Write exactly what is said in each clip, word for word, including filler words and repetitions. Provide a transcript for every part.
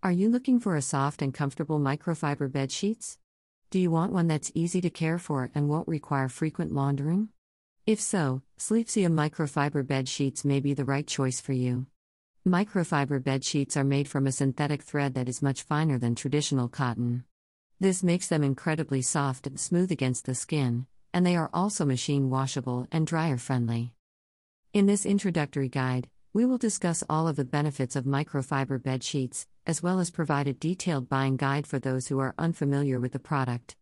Are you looking for a soft and comfortable microfiber bed sheets? Do you want one that's easy to care for and won't require frequent laundering? If so, Sleepsia microfiber bed sheets may be the right choice for you. Microfiber bed sheets are made from a synthetic thread that is much finer than traditional cotton. This makes them incredibly soft and smooth against the skin, and they are also machine washable and dryer friendly. In this introductory guide, we will discuss all of the benefits of microfiber bed sheets, as well as provide a detailed buying guide for those who are unfamiliar with the product.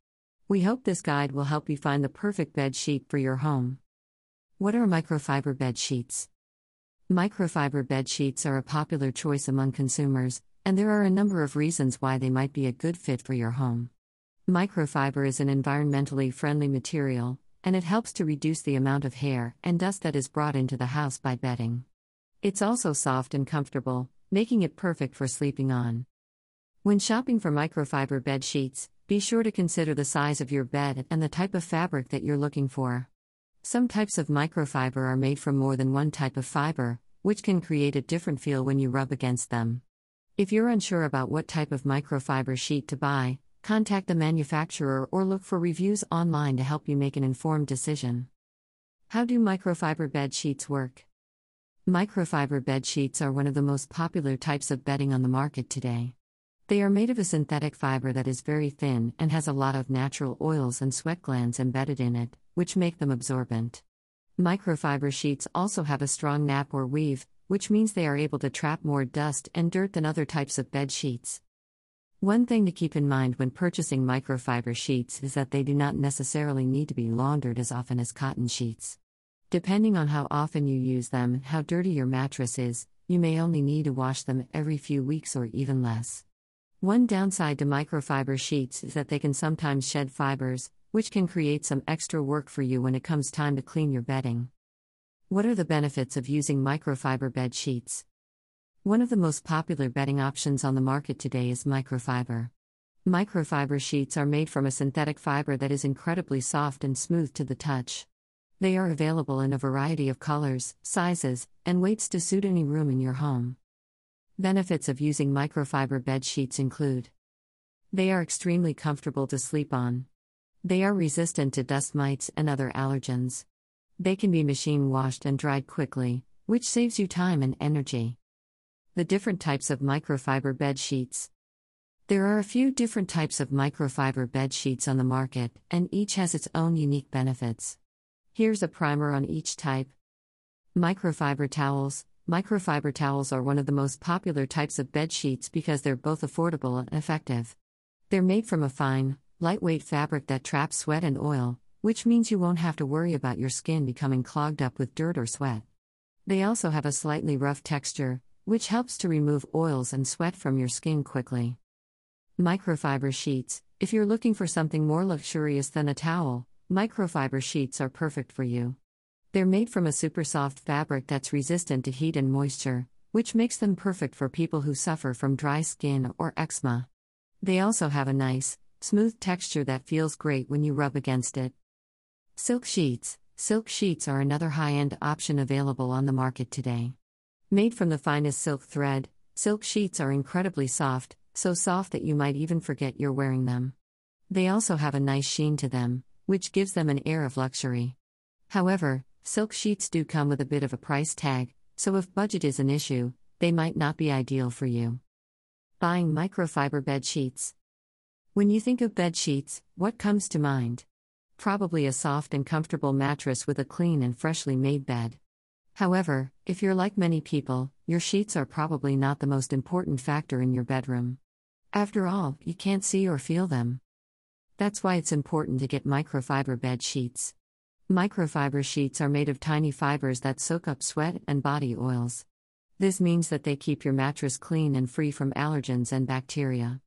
We hope this guide will help you find the perfect bed sheet for your home. What are microfiber bed sheets? Microfiber bed sheets are a popular choice among consumers, and there are a number of reasons why they might be a good fit for your home. Microfiber is an environmentally friendly material, and it helps to reduce the amount of hair and dust that is brought into the house by bedding. It's also soft and comfortable, making it perfect for sleeping on. When shopping for microfiber bed sheets, be sure to consider the size of your bed and the type of fabric that you're looking for. Some types of microfiber are made from more than one type of fiber, which can create a different feel when you rub against them. If you're unsure about what type of microfiber sheet to buy, contact the manufacturer or look for reviews online to help you make an informed decision. How do microfiber bed sheets work? Microfiber bed sheets are one of the most popular types of bedding on the market today. They are made of a synthetic fiber that is very thin and has a lot of natural oils and sweat glands embedded in it, which make them absorbent. Microfiber sheets also have a strong nap or weave, which means they are able to trap more dust and dirt than other types of bed sheets. One thing to keep in mind when purchasing microfiber sheets is that they do not necessarily need to be laundered as often as cotton sheets. Depending on how often you use them and how dirty your mattress is, you may only need to wash them every few weeks or even less. One downside to microfiber sheets is that they can sometimes shed fibers, which can create some extra work for you when it comes time to clean your bedding. What are the benefits of using microfiber bed sheets? One of the most popular bedding options on the market today is microfiber. Microfiber sheets are made from a synthetic fiber that is incredibly soft and smooth to the touch. They are available in a variety of colors, sizes, and weights to suit any room in your home. Benefits of using microfiber bed sheets include: they are extremely comfortable to sleep on. They are resistant to dust mites and other allergens. They can be machine washed and dried quickly, which saves you time and energy. The different types of microfiber bed sheets. There are a few different types of microfiber bed sheets on the market, and each has its own unique benefits. Here's a primer on each type. Microfiber towels. Microfiber towels are one of the most popular types of bed sheets because they're both affordable and effective. They're made from a fine, lightweight fabric that traps sweat and oil, which means you won't have to worry about your skin becoming clogged up with dirt or sweat. They also have a slightly rough texture, which helps to remove oils and sweat from your skin quickly. Microfiber sheets. If you're looking for something more luxurious than a towel, microfiber sheets are perfect for you. They're made from a super soft fabric that's resistant to heat and moisture, which makes them perfect for people who suffer from dry skin or eczema. They also have a nice, smooth texture that feels great when you rub against it. Silk sheets. Silk sheets are another high-end option available on the market today. Made from the finest silk thread, silk sheets are incredibly soft, so soft that you might even forget you're wearing them. They also have a nice sheen to them, which gives them an air of luxury. However, silk sheets do come with a bit of a price tag, so if budget is an issue, they might not be ideal for you. Buying microfiber bed sheets. When you think of bed sheets, what comes to mind? Probably a soft and comfortable mattress with a clean and freshly made bed. However, if you're like many people, your sheets are probably not the most important factor in your bedroom. After all, you can't see or feel them. That's why it's important to get microfiber bed sheets. Microfiber sheets are made of tiny fibers that soak up sweat and body oils. This means that they keep your mattress clean and free from allergens and bacteria.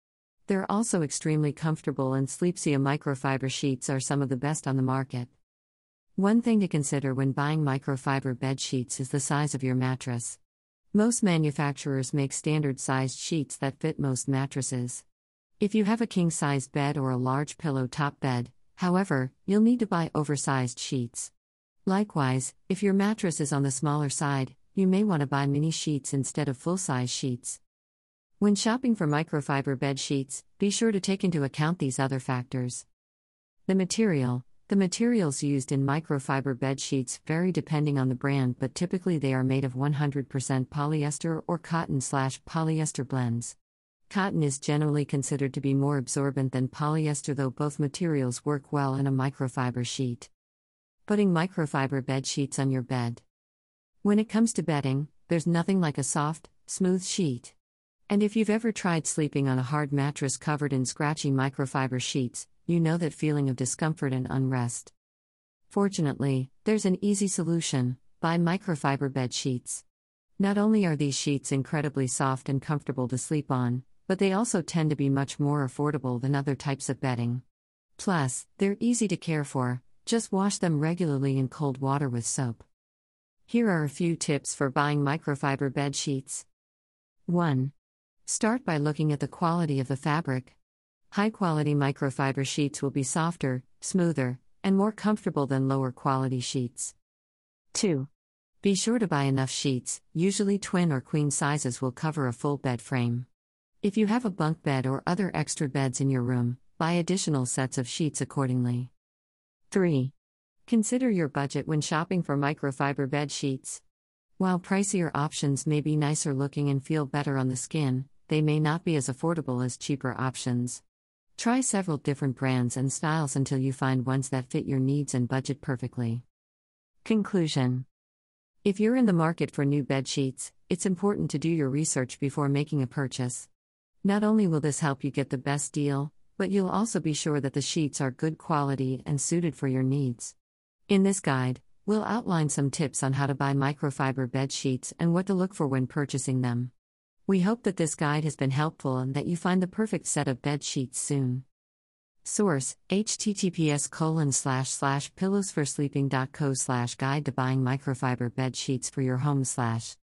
They're also extremely comfortable, and Sleepsia microfiber sheets are some of the best on the market. One thing to consider when buying microfiber bed sheets is the size of your mattress. Most manufacturers make standard-sized sheets that fit most mattresses. If you have a king-sized bed or a large pillow-top bed, however, you'll need to buy oversized sheets. Likewise, if your mattress is on the smaller side, you may want to buy mini sheets instead of full-size sheets. When shopping for microfiber bed sheets, be sure to take into account these other factors. The material. The materials used in microfiber bed sheets vary depending on the brand, but typically they are made of one hundred percent polyester or cotton/polyester blends. Cotton is generally considered to be more absorbent than polyester, though both materials work well in a microfiber sheet. Putting microfiber bed sheets on your bed. When it comes to bedding, there's nothing like a soft, smooth sheet. And if you've ever tried sleeping on a hard mattress covered in scratchy microfiber sheets, you know that feeling of discomfort and unrest. Fortunately, there's an easy solution: buy microfiber bed sheets. Not only are these sheets incredibly soft and comfortable to sleep on, but they also tend to be much more affordable than other types of bedding. Plus, they're easy to care for. Just wash them regularly in cold water with soap. Here are a few tips for buying microfiber bed sheets. one. Start by looking at the quality of the fabric. High-quality microfiber sheets will be softer, smoother, and more comfortable than lower-quality sheets. two. Be sure to buy enough sheets. Usually twin or queen sizes will cover a full bed frame. If you have a bunk bed or other extra beds in your room, buy additional sets of sheets accordingly. three. Consider your budget when shopping for microfiber bed sheets. While pricier options may be nicer looking and feel better on the skin, they may not be as affordable as cheaper options. Try several different brands and styles until you find ones that fit your needs and budget perfectly. Conclusion. If you're in the market for new bed sheets, it's important to do your research before making a purchase. Not only will this help you get the best deal, but you'll also be sure that the sheets are good quality and suited for your needs. In this guide, we'll outline some tips on how to buy microfiber bed sheets and what to look for when purchasing them. We hope that this guide has been helpful and that you find the perfect set of bed sheets soon. Source: H T T P S colon slash slash pillows for sleeping dot co slash guide to buying microfiber bed sheets for your home slash